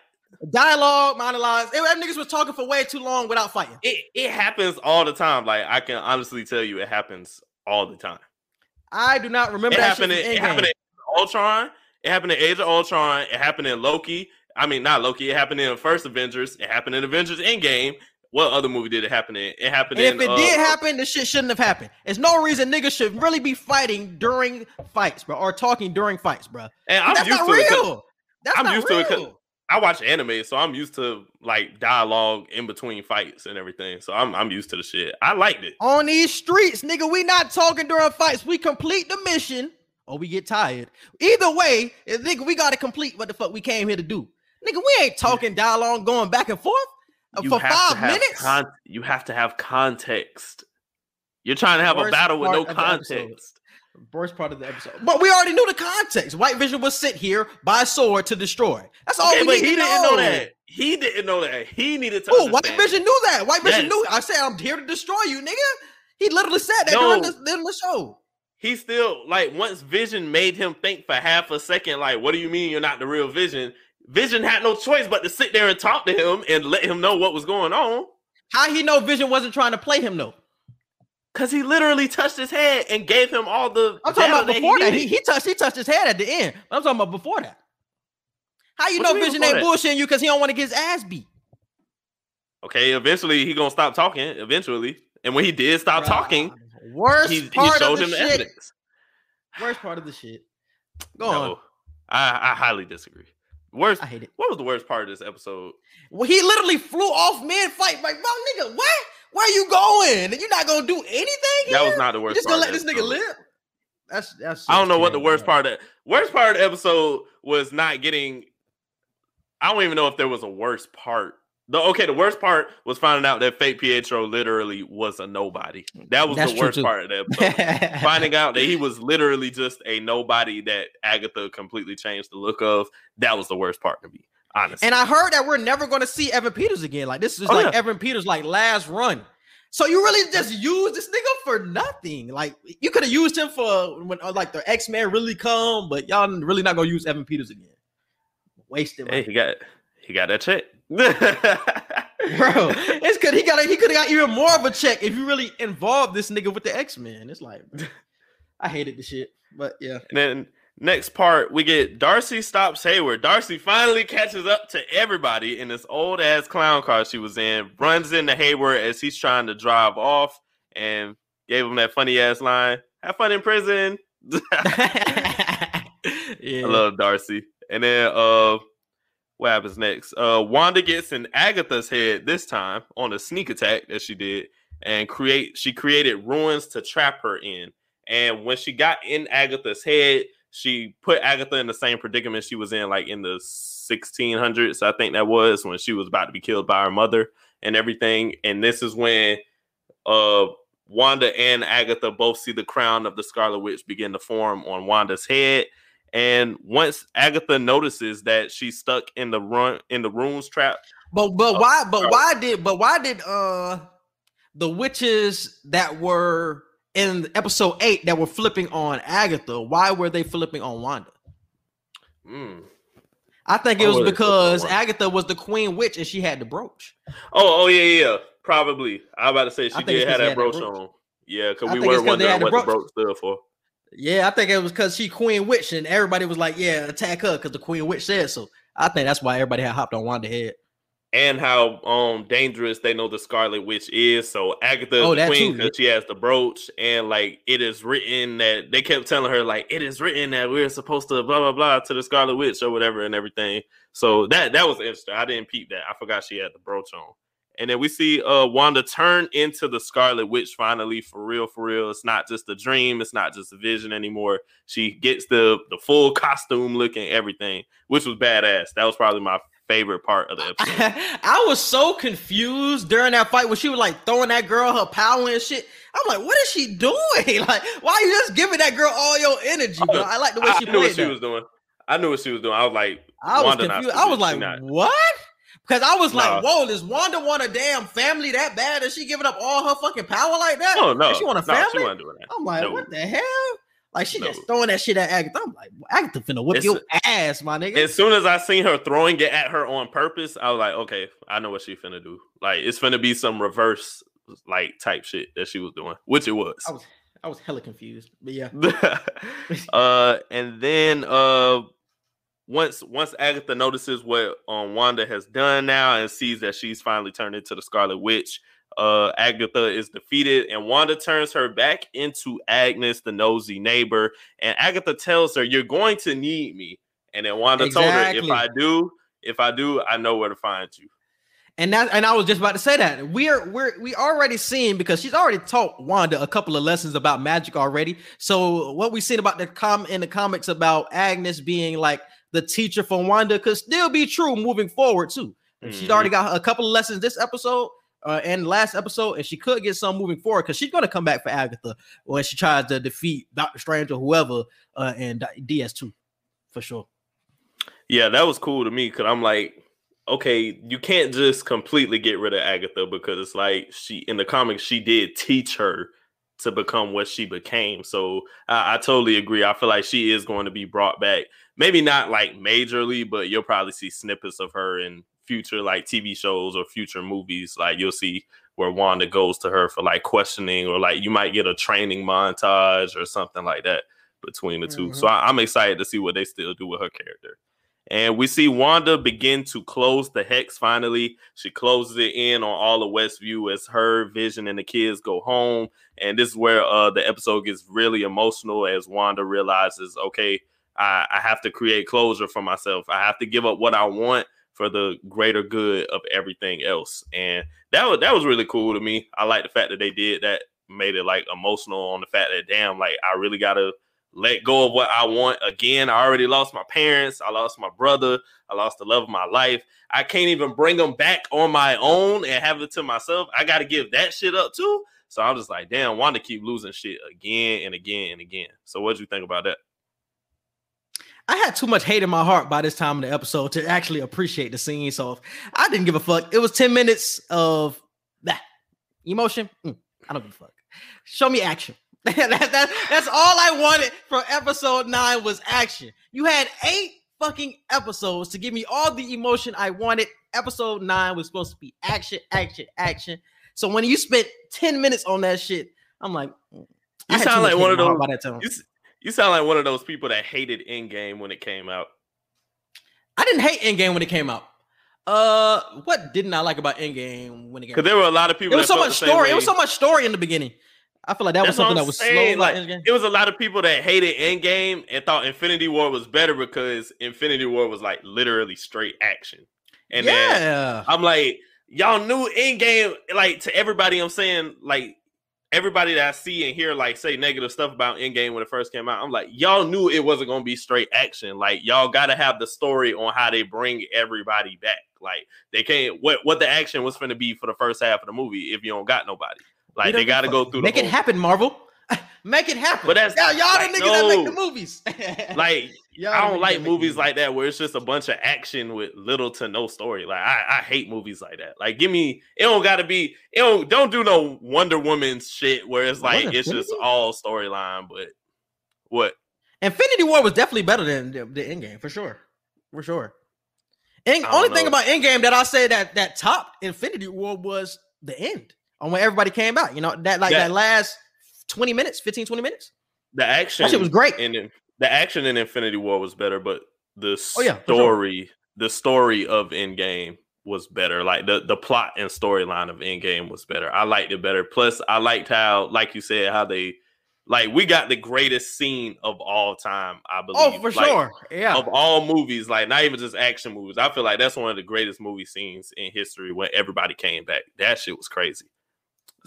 dialogue, monologues. It, that niggas was talking for way too long without fighting. It it happens all the time. Like, I can honestly tell you, it happens all the time. I do not remember it that happened. Shit in, it happened in Ultron. It happened in Age of Ultron. It happened in Loki. I mean, not Loki. It happened in the first Avengers. It happened in Avengers Endgame. What other movie did it happen in? It happened and in... If it uh, did happen, this shit shouldn't have happened. There's no reason niggas should really be fighting during fights, bro, or talking during fights, bro. And I'm That's used not to real. It That's I'm not used real. To it I watch anime, so I'm used to like dialogue in between fights and everything. So I'm I'm used to the shit. I liked it. On these streets, nigga, we not talking during fights. We complete the mission or we get tired. Either way, nigga, we gotta complete what the fuck we came here to do. Nigga, we ain't talking dialogue going back and forth you for five minutes. Con- you have to have context. You're trying to have Worst a battle with no context. Worst part of the episode, but we already knew the context. White Vision was sent here by sword to destroy. That's all okay, we but need he to didn't know. know that. He didn't know that. He needed to. Oh, White Vision knew that. White Vision yes. knew. I said, "I'm here to destroy you, nigga." He literally said that no, during, the, during the show. He still like once Vision made him think for half a second. Like, what do you mean you're not the real Vision? Vision had no choice but to sit there and talk to him and let him know what was going on. How he know Vision wasn't trying to play him though? Cause he literally touched his head and gave him all the. I'm talking about before that. that. He, he touched. He touched his head at the end. I'm talking about before that. How you what know you Vision ain't bullshitting you? Cause he don't want to get his ass beat. Okay, eventually he gonna stop talking. Eventually, and when he did stop Bruh. talking, worst he, part he showed of the him shit. The evidence. Worst part of the shit. Go no, on. I, I highly disagree. Worst. I hate it. What was the worst part of this episode? Well, he literally flew off mid fight. Like, bro, nigga, what? Where you going? And you're not gonna do anything here? That was not the worst. You're just gonna part let this nigga live. That's that's. I don't know what the worst part of worst part of the episode was not getting. I don't even know if there was a worst part. The okay, the worst part was finding out that fake Pietro literally was a nobody. That was that's the worst part of the episode. Finding out that he was literally just a nobody that Agatha completely changed the look of. That was the worst part to me. Honestly. And I heard that we're never going to see Evan Peters again. Like, this is oh, like yeah. Evan Peters, like, last run. So you really just used this nigga for nothing. Like, you could have used him for when, like, the X-Men really come, but y'all really not going to use Evan Peters again. Wasted. Hey, he got, he got that check. Bro, it's good. He got he could have got even more of a check if you really involved this nigga with the X-Men. It's like, I hated the shit, but yeah. And then... Next part, we get Darcy stops Hayward. Darcy finally catches up to everybody in this old ass clown car she was in, runs into Hayward as he's trying to drive off and gave him that funny ass line, "Have fun in prison." Yeah. I love Darcy. And then uh what happens next? Uh Wanda gets in Agatha's head this time on a sneak attack that she did, and create she created ruins to trap her in. And when she got in Agatha's head, she put Agatha in the same predicament she was in, like, in the sixteen hundreds. I think that was when she was about to be killed by her mother and everything. And this is when uh, Wanda and Agatha both see the crown of the Scarlet Witch begin to form on Wanda's head. And once Agatha notices that she's stuck in the run in the runes trap, but but why? But why did? But why did uh the witches that were in episode eight that were flipping on Agatha, why were they flipping on Wanda? Mm. I think it was because Agatha was the queen witch and she had the brooch. Oh, oh yeah, yeah, probably. I was about to say she did have that brooch, brooch on. Yeah, because we were wondering what the brooch stood for. Yeah, I think it was because she queen witch and everybody was like, yeah, attack her because the queen witch said so. I think that's why everybody had hopped on Wanda's head. And how um dangerous they know the Scarlet Witch is. So Agatha oh, the queen, because she has the brooch, and like it is written that they kept telling her, like, it is written that we're supposed to blah blah blah to the Scarlet Witch or whatever and everything. So that that was interesting. I didn't peep that. I forgot she had the brooch on. And then we see uh Wanda turn into the Scarlet Witch finally, for real, for real. It's not just a dream, it's not just a vision anymore. She gets the the full costume look and everything, which was badass. That was probably my favorite part of the episode. I, I was so confused during that fight when she was like throwing that girl her power and shit. I'm like, what is she doing? Like, why are you just giving that girl all your energy? Bro? I like the way I she knew what she that. was doing. I knew what she was doing. I was like, I was Wanda confused. I was like, what? Because I was like, nah. Whoa, does Wanda want a damn family that bad? Is she giving up all her fucking power like that? Oh no, does she want a family? No, she wasn't doing that. I'm like, no. What the hell? Like, she no. just throwing that shit at Agatha. I'm like, Agatha finna whip it's, your ass, my nigga. As soon as I seen her throwing it at her on purpose, I was like, okay, I know what she finna do. Like, it's finna be some reverse, like, type shit that she was doing, which it was. I was, I was hella confused, but yeah. uh, and then uh, once once Agatha notices what um, Wanda has done now and sees that she's finally turned into the Scarlet Witch, Uh, Agatha is defeated, and Wanda turns her back into Agnes, the nosy neighbor. And Agatha tells her, "You're going to need me." And then Wanda exactly. told her, "If I do, If I do, I know where to find you. And that, and I was just about to say that we're we're we already seen, because she's already taught Wanda a couple of lessons about magic already. So what we seen about the com in the comics about Agnes being like the teacher for Wanda could still be true moving forward too. Mm-hmm. She's already got a couple of lessons this episode uh, and last episode, and she could get some moving forward because she's gonna come back for Agatha when she tries to defeat Doctor Strange or whoever uh, and D S two for sure. Yeah, that was cool to me because I'm like, okay, you can't just completely get rid of Agatha, because it's like she in the comics, she did teach her to become what she became. So I, I totally agree. I feel like she is going to be brought back. Maybe not like majorly, but you'll probably see snippets of her in future like T V shows or future movies. Like you'll see where Wanda goes to her for like questioning, or like you might get a training montage or something like that between the two. Mm-hmm. So I, I'm excited to see what they still do with her character. And we see Wanda begin to close the hex finally. She closes it in on all of Westview as her, Vision, and the kids go home. And this is where uh, the episode gets really emotional as Wanda realizes, okay, I, I have to create closure for myself. I have to give up what I want for the greater good of everything else. And that was, that was really cool to me. I like the fact that they did that, made it like emotional on the fact that, damn, like I really got to let go of what I want again. I already lost my parents. I lost my brother. I lost the love of my life. I can't even bring them back on my own and have it to myself. I got to give that shit up too. So I'm just like, damn, Wanda keep losing shit again and again and again. So what'd you think about that? I had too much hate in my heart by this time in the episode to actually appreciate the scene. So I didn't give a fuck. It was ten minutes of that emotion. Mm, I don't give a fuck. Show me action. that, that, that's all I wanted from episode nine was action. You had eight fucking episodes to give me all the emotion I wanted. Episode nine was supposed to be action, action, action. So when you spent ten minutes on that shit, I'm like, you sound like one of those. You, you sound like one of those people that hated Endgame when it came out. I didn't hate Endgame when it came out. Uh, what didn't I like about Endgame when it came out? Because there were a lot of people. It was so much story. It was so much story in the beginning. I feel like that That's was something that was slow. Like, like it was a lot of people that hated Endgame and thought Infinity War was better because Infinity War was like literally straight action. And yeah. then I'm like, y'all knew Endgame. Like to everybody, I'm saying like everybody that I see and hear like say negative stuff about Endgame when it first came out, I'm like, y'all knew it wasn't gonna be straight action. Like y'all gotta have the story on how they bring everybody back. Like they can't what what the action was gonna be for the first half of the movie if you don't got nobody. Like they gotta go through. Make the it whole. happen, Marvel. Make it happen. But that's y'all, y'all like, the niggas no. that make the movies. Like I don't like movies them. like that where it's just a bunch of action with little to no story. Like I, I hate movies like that. Like give me it don't gotta be it don't don't do no Wonder Woman shit where it's like Wonder it's Infinity? just all storyline. But what Infinity War was definitely better than the, the Endgame for sure, for sure. And only know. thing about Endgame that I say that that topped Infinity War was the end. On when everybody came back, you know, that like that, that last twenty minutes, fifteen, twenty minutes. The action, that shit was great. And the action in Infinity War was better, but the oh, yeah, story, sure. the story of Endgame was better. Like the, the plot and storyline of Endgame was better. I liked it better. Plus, I liked how, like you said, how they like we got the greatest scene of all time, I believe. Oh, for like, sure. Yeah. Of all movies, like not even just action movies. I feel like that's one of the greatest movie scenes in history when everybody came back. That shit was crazy.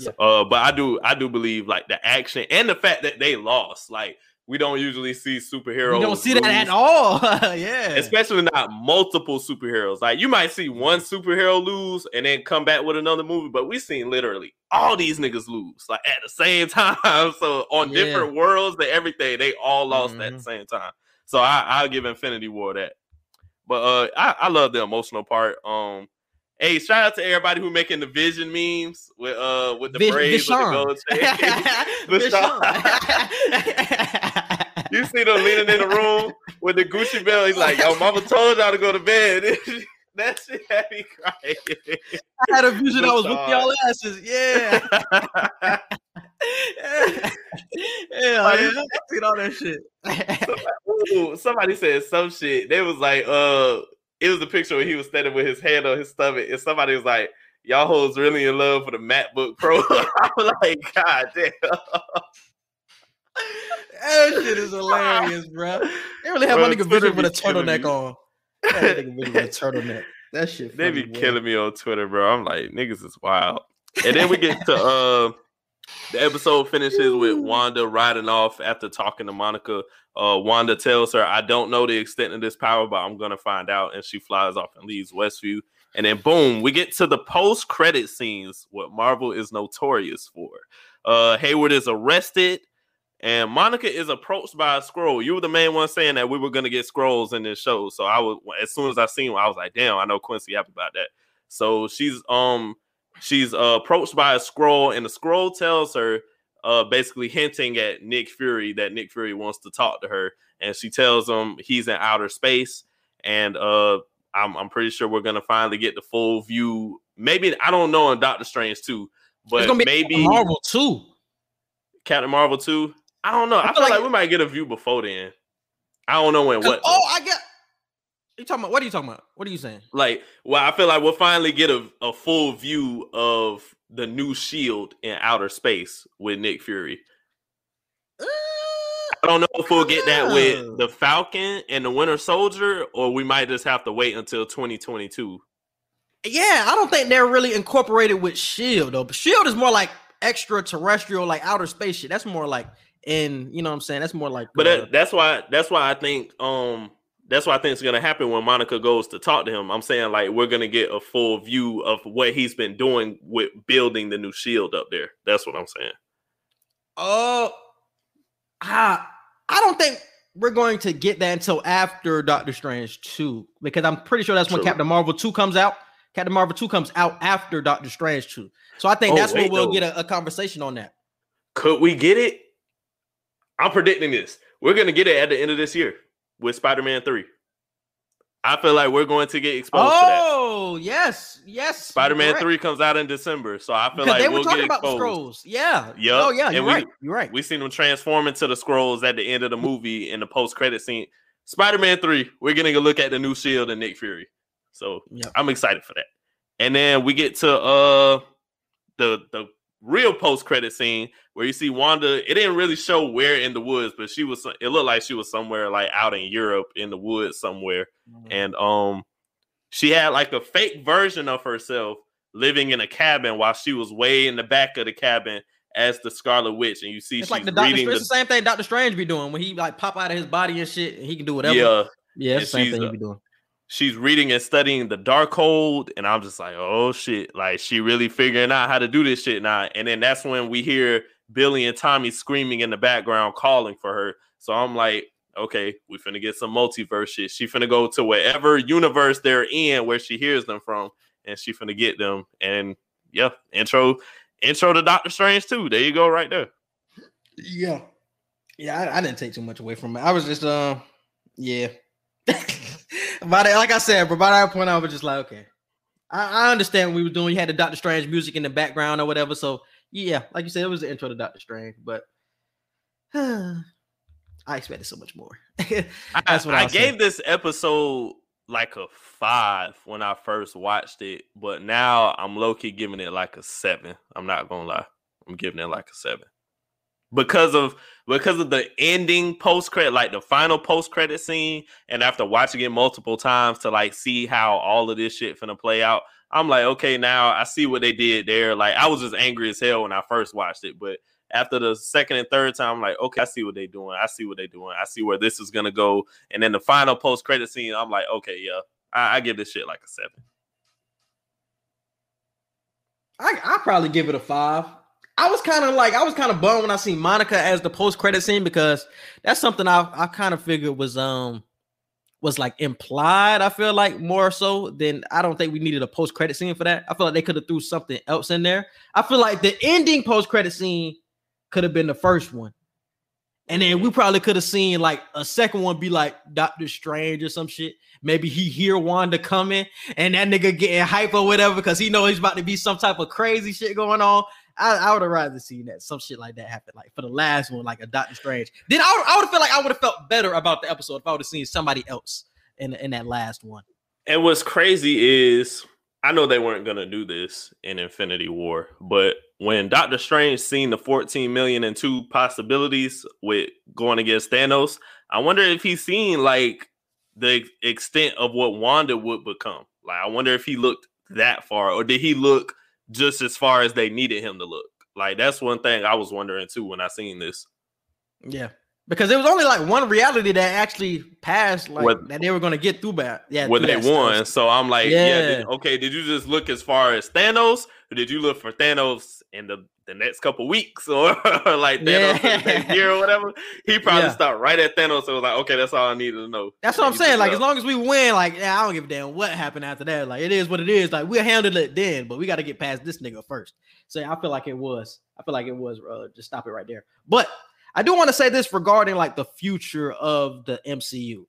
Yeah. Uh, but I do, I do believe like the action and the fact that they lost. Like we don't usually see superheroes. You don't see lose. that at all. Yeah, especially not multiple superheroes. Like you might see one superhero lose and then come back with another movie, but we've seen literally all these niggas lose like at the same time. So on yeah. different worlds and everything, they all lost mm-hmm. at the same time. So I, I'll give Infinity War that. But uh, I, I love the emotional part. Um. Hey, shout out to everybody who making the Vision memes with uh with the Vish, braids with the gold chain. You see them leaning in the room with the Gucci belt. He's like, "Yo, mama told y'all to go to bed." That shit had me crying. I had a vision. I was with y'all asses. Yeah. yeah. yeah like, I seen all that shit. somebody, ooh, somebody said some shit. They was like, uh. It was the picture where he was standing with his hand on his stomach, and somebody was like, "Y'all hoes really in love for the MacBook Pro." I was like, "God damn, that shit is hilarious, bro." They really have my nigga Vision with a turtleneck on. That nigga with a turtleneck. That shit. They be weird. Killing me on Twitter, bro. I'm like, niggas is wild. And then we get to uh, the episode finishes with Wanda riding off after talking to Monica. Uh, Wanda tells her, "I don't know the extent of this power, but I'm gonna find out." And she flies off and leaves Westview. And then boom, we get to the post-credit scenes, what Marvel is notorious for. Uh, Hayward is arrested, and Monica is approached by a Skrull. You were the main one saying that we were gonna get Skrulls in this show. So I was, as soon as I seen one, I was like, "Damn, I know Quincy happy about that." So she's um she's uh, approached by a Skrull, and the Skrull tells her, uh, basically hinting at Nick Fury that Nick Fury wants to talk to her, and she tells him he's in outer space, and uh. I'm, I'm pretty sure we're gonna finally get the full view. Maybe I don't know on Doctor Strange too, but it's gonna be maybe Captain Marvel too. Captain Marvel too. I don't know. I, I feel like, like we might get a view before then. I don't know when. What? Oh, I get. You talking about? What are you talking about? What are you saying? Like, well, I feel like we'll finally get a, a full view of the new SHIELD in outer space with Nick Fury. Uh. I don't know if we'll get that with the Falcon and the Winter Soldier, or we might just have to wait until twenty twenty-two. Yeah, I don't think they're really incorporated with SHIELD though. But SHIELD is more like extraterrestrial, like outer space shit. That's more like, in, you know what I'm saying? That's more like. But uh, that, that's why. That's why I think. Um, that's why I think it's gonna happen when Monica goes to talk to him. I'm saying like we're gonna get a full view of what he's been doing with building the new SHIELD up there. That's what I'm saying. Oh. Uh, I, I don't think we're going to get that until after Doctor Strange two, because I'm pretty sure that's True. when Captain Marvel two comes out. Captain Marvel two comes out after Doctor Strange two. So I think oh, that's wait, when we'll no. get a, a conversation on that. Could we get it? I'm predicting this. We're going to get it at the end of this year with Spider-Man three. I feel like we're going to get exposed oh, to that. Oh, yes. Yes. Spider-Man three comes out in December. So I feel because like they were we'll talking get about exposed. Scrolls. Yeah. Yep. Oh, yeah. And you're we, right. You're right. We seen them transform into the Scrolls at the end of the movie in the post-credit scene. Spider-Man three, we're getting a look at the new SHIELD and Nick Fury. So yep. I'm excited for that. And then we get to uh the the real post-credit scene where you see Wanda. It didn't really show where in the woods, but she was, it looked like she was somewhere like out in Europe in the woods somewhere. Mm-hmm. And um she had like a fake version of herself living in a cabin while she was way in the back of the cabin as the Scarlet Witch. And you see, it's she's like the Doctor reading the... the same thing Doctor Strange be doing when he like pop out of his body and shit, and he can do whatever. Yeah, yeah, same thing uh, he be doing. She's reading and studying the Darkhold, and I'm just like, oh shit, like she really figuring out how to do this shit now. And then that's when we hear Billy and Tommy screaming in the background, calling for her. So I'm like, okay, we finna get some multiverse shit. She finna go to whatever universe they're in where she hears them from, and she finna get them. And yeah, intro, intro to Doctor Strange too. There you go, right there. Yeah, yeah. I, I didn't take too much away from it. I was just, um, uh, yeah. By that, like I said, but by that point, I was just like, okay, I, I understand what we were doing. You had the Doctor Strange music in the background or whatever. So yeah, like you said, it was the intro to Doctor Strange, but. I expected so much more. That's what I, I, I gave this episode like a five when I first watched it, but now I'm low-key giving it like a seven. I'm not gonna lie, I'm giving it like a seven because of because of the ending post credit, like the final post credit scene, and after watching it multiple times to like see how all of this shit finna play out. I'm like, okay, now I see what they did there. Like I was just angry as hell when I first watched it, but. After the second and third time, I'm like, okay, I see what they're doing. I see what they're doing. I see where this is going to go. And then the final post-credit scene, I'm like, okay, yeah, I, I give this shit like a seven. I I'll probably give it a five. I was kind of like, I was kind of bummed when I seen Monica as the post-credit scene because that's something I, I kind of figured was um was like implied, I feel like, more so than I don't think we needed a post-credit scene for that. I feel like they could have threw something else in there. I feel like the ending post-credit scene could have been the first one. And then we probably could have seen like a second one be like Doctor Strange or some shit. Maybe he hear Wanda coming and that nigga getting hype or whatever because he know he's about to be some type of crazy shit going on. I, I would have rather seen that some shit like that happen. Like for the last one, like a Doctor Strange. Then I, I would have felt like I would have felt better about the episode if I would have seen somebody else in, in that last one. And what's crazy is I know they weren't going to do this in Infinity War, but when Doctor Strange seen the fourteen million and two possibilities with going against Thanos, I wonder if he's seen like the extent of what Wanda would become. Like, I wonder if he looked that far, or did he look just as far as they needed him to look? Like, that's one thing I was wondering too when I seen this. Yeah, because it was only like one reality that actually passed, like what, that they were going to get through by. Yeah, where they won. Stuff. So I'm like, yeah, yeah did, okay. Did you just look as far as Thanos, or did you look for Thanos in the, the next couple weeks, or, or like Thanos yeah. next year or whatever? He probably yeah. stopped right at Thanos and was like, okay, that's all I needed to know. That's what I'm saying. Like, as long as we win, like, yeah, I don't give a damn what happened after that. Like, it is what it is. Like, we'll handle it then, but we got to get past this nigga first. So I feel like it was. I feel like it was. Uh, just stop it right there. But I do want to say this regarding like the future of the M C U.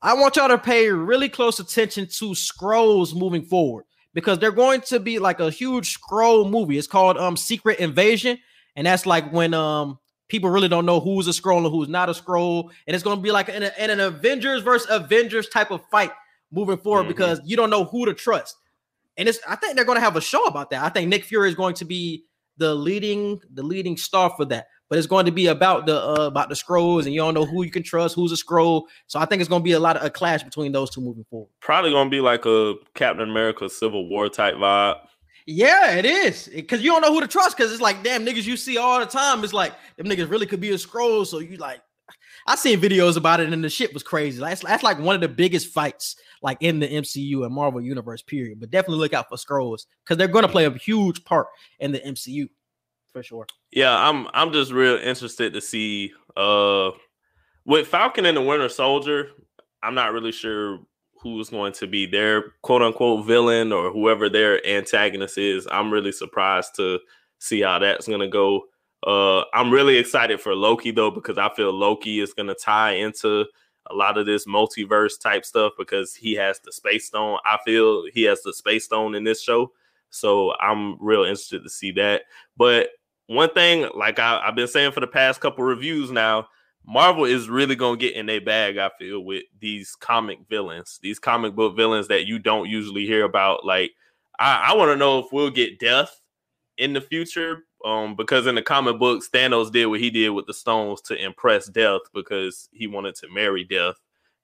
I want y'all to pay really close attention to Skrulls moving forward, because they're going to be like a huge Skrull movie. It's called um Secret Invasion, and that's like when um people really don't know who's a Skrull and who's not a Skrull, and it's going to be like in, a, in an Avengers versus Avengers type of fight moving forward, mm-hmm. because you don't know who to trust. And it's I think they're going to have a show about that. I think Nick Fury is going to be the leading the leading star for that. But it's going to be about the uh, about the Skrulls, and you don't know who you can trust, who's a Skrull. So I think it's going to be a lot of a clash between those two moving forward. Probably going to be like a Captain America Civil War type vibe. Yeah, it is, because you don't know who to trust, because it's like, damn, niggas you see all the time, it's like, them niggas really could be a Skrull. So you like, I seen videos about it, and the shit was crazy. That's, that's like one of the biggest fights like in the M C U and Marvel Universe period. But definitely look out for Skrulls, because they're going to play a huge part in the M C U. For sure. Yeah, I'm I'm just real interested to see uh with Falcon and the Winter Soldier. I'm not really sure who's going to be their quote unquote villain or whoever their antagonist is. I'm really surprised to see how that's gonna go. Uh I'm really excited for Loki though, because I feel Loki is gonna tie into a lot of this multiverse type stuff, because he has the space stone. I feel he has the space stone in this show. So I'm real interested to see that. But one thing, like I, I've been saying for the past couple reviews now, Marvel is really going to get in their bag, I feel, with these comic villains, these comic book villains that you don't usually hear about. Like, I, I want to know if we'll get Death in the future, um, because in the comic books, Thanos did what he did with the stones to impress Death, because he wanted to marry Death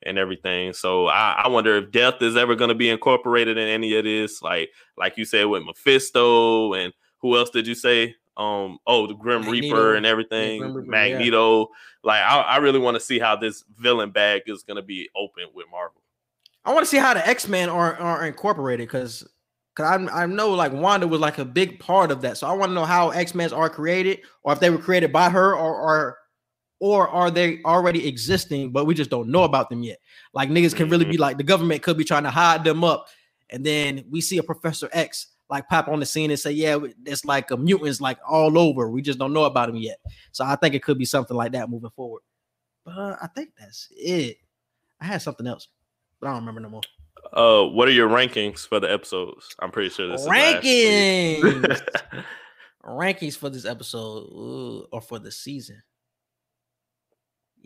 and everything. So I, I wonder if Death is ever going to be incorporated in any of this. Like, like you said, with Mephisto, and who else did you say? Um, oh, the Grim Magneto. Reaper and everything, Reaper, Magneto. Yeah. Like, I, I really want to see how this villain bag is going to be open with Marvel. I want to see how the X-Men are, are incorporated, because because I, I know like Wanda was like a big part of that. So I want to know how X-Men are created, or if they were created by her, or or or are they already existing, but we just don't know about them yet. Like, niggas can really be like, the government could be trying to hide them up, and then we see a Professor X like pop on the scene and say, yeah, it's like a mutants like all over. We just don't know about them yet. So I think it could be something like that moving forward. But uh, I think that's it. I had something else, but I don't remember no more. Uh, what are your rankings for the episodes? I'm pretty sure this rankings. is rankings. Rankings for this episode, ooh, or for the season.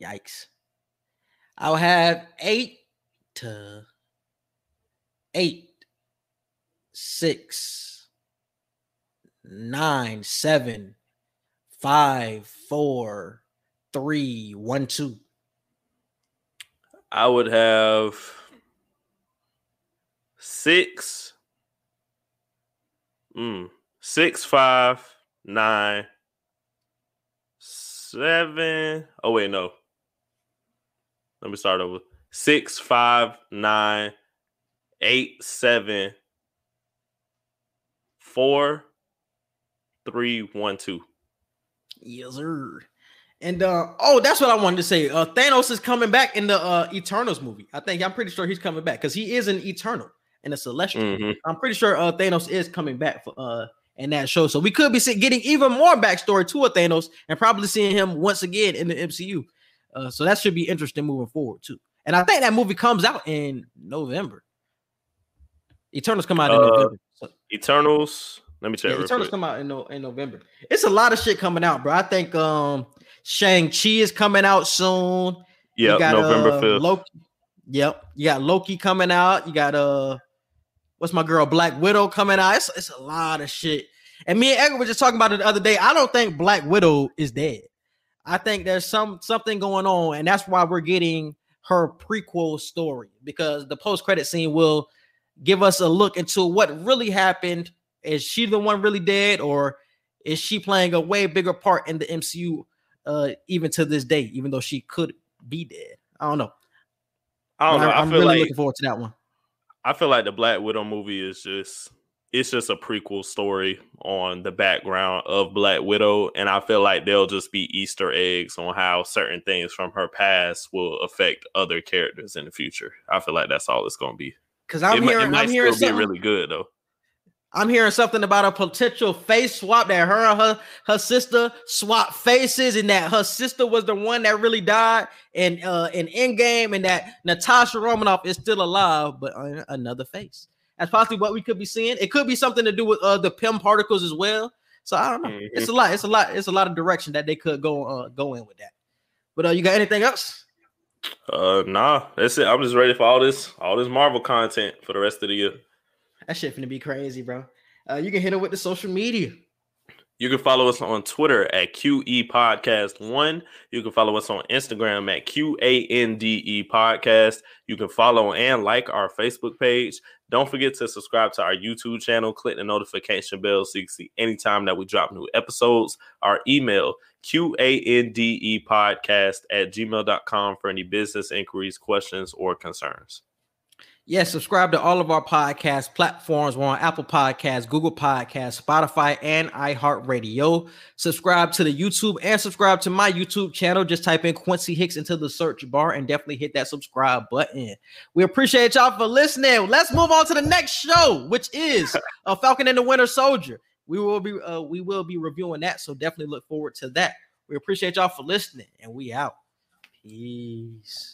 Yikes. I'll have eight to eight, six, nine, seven, five, four, three, one, two. I would have six, mm, six, five, nine, seven. Oh, wait, no. Let me start over. Six, five, nine, eight, seven, four, three, one, two. Yes, sir. And uh, oh, that's what I wanted to say. Uh, Thanos is coming back in the uh, Eternals movie. I think I'm pretty sure he's coming back, because he is an Eternal and a Celestial. Mm-hmm. I'm pretty sure uh, Thanos is coming back for uh, in that show. So we could be getting even more backstory to a Thanos, and probably seeing him once again in the M C U. Uh, so that should be interesting moving forward too. And I think that movie comes out in November. Eternals come out in uh, November. So. Eternals. Let me check. Yeah, Eternals quick. come out in, no, in November. It's a lot of shit coming out, bro. I think um, Shang-Chi is coming out soon. Yeah, November fifth. Uh, Loki. Yep. You got Loki coming out. You got uh, what's my girl, Black Widow coming out. It's, it's a lot of shit. And me and Edgar were just talking about it the other day. I don't think Black Widow is dead. I think there's some something going on, and that's why we're getting her prequel story, because the post-credit scene will give us a look into what really happened. Is she the one really dead, or is she playing a way bigger part in the M C U uh, even to this day, even though she could be dead? I don't know. I don't know. I, I'm I feel really like, looking forward to that one. I feel like the Black Widow movie is just, it's just a prequel story on the background of Black Widow. And I feel like there'll just be Easter eggs on how certain things from her past will affect other characters in the future. I feel like that's all it's going to be. Because I'm it, hearing, it might I'm hearing still be really good though. I'm hearing something about a potential face swap, that her and her, her sister swapped faces, and that her sister was the one that really died in, uh, in Endgame, and that Natasha Romanoff is still alive, but on another face. That's possibly what we could be seeing. It could be something to do with uh, the P I M particles as well. So I don't know. Mm-hmm. It's a lot. It's a lot. It's a lot of direction that they could go uh, go in with that. But uh, you got anything else? Uh, nah, that's it. I'm just ready for all this, all this Marvel content for the rest of the year. That shit finna be crazy, bro. Uh, you can hit it with the social media. You can follow us on Twitter at Q E Podcast one. You can follow us on Instagram at Q A N D E Podcast. You can follow and like our Facebook page. Don't forget to subscribe to our YouTube channel. Click the notification bell so you can see anytime that we drop new episodes. Our email, Q A N D E Podcast at gmail dot com, for any business inquiries, questions, or concerns. Yes, yeah, subscribe to all of our podcast platforms. We're on Apple Podcasts, Google Podcasts, Spotify, and iHeartRadio. Subscribe to the YouTube and subscribe to my YouTube channel. Just type in Quincy Hicks into the search bar and definitely hit that subscribe button. We appreciate y'all for listening. Let's move on to the next show, which is uh, Falcon and the Winter Soldier. We will be uh, we will be reviewing that, so definitely look forward to that. We appreciate y'all for listening, and we out. Peace.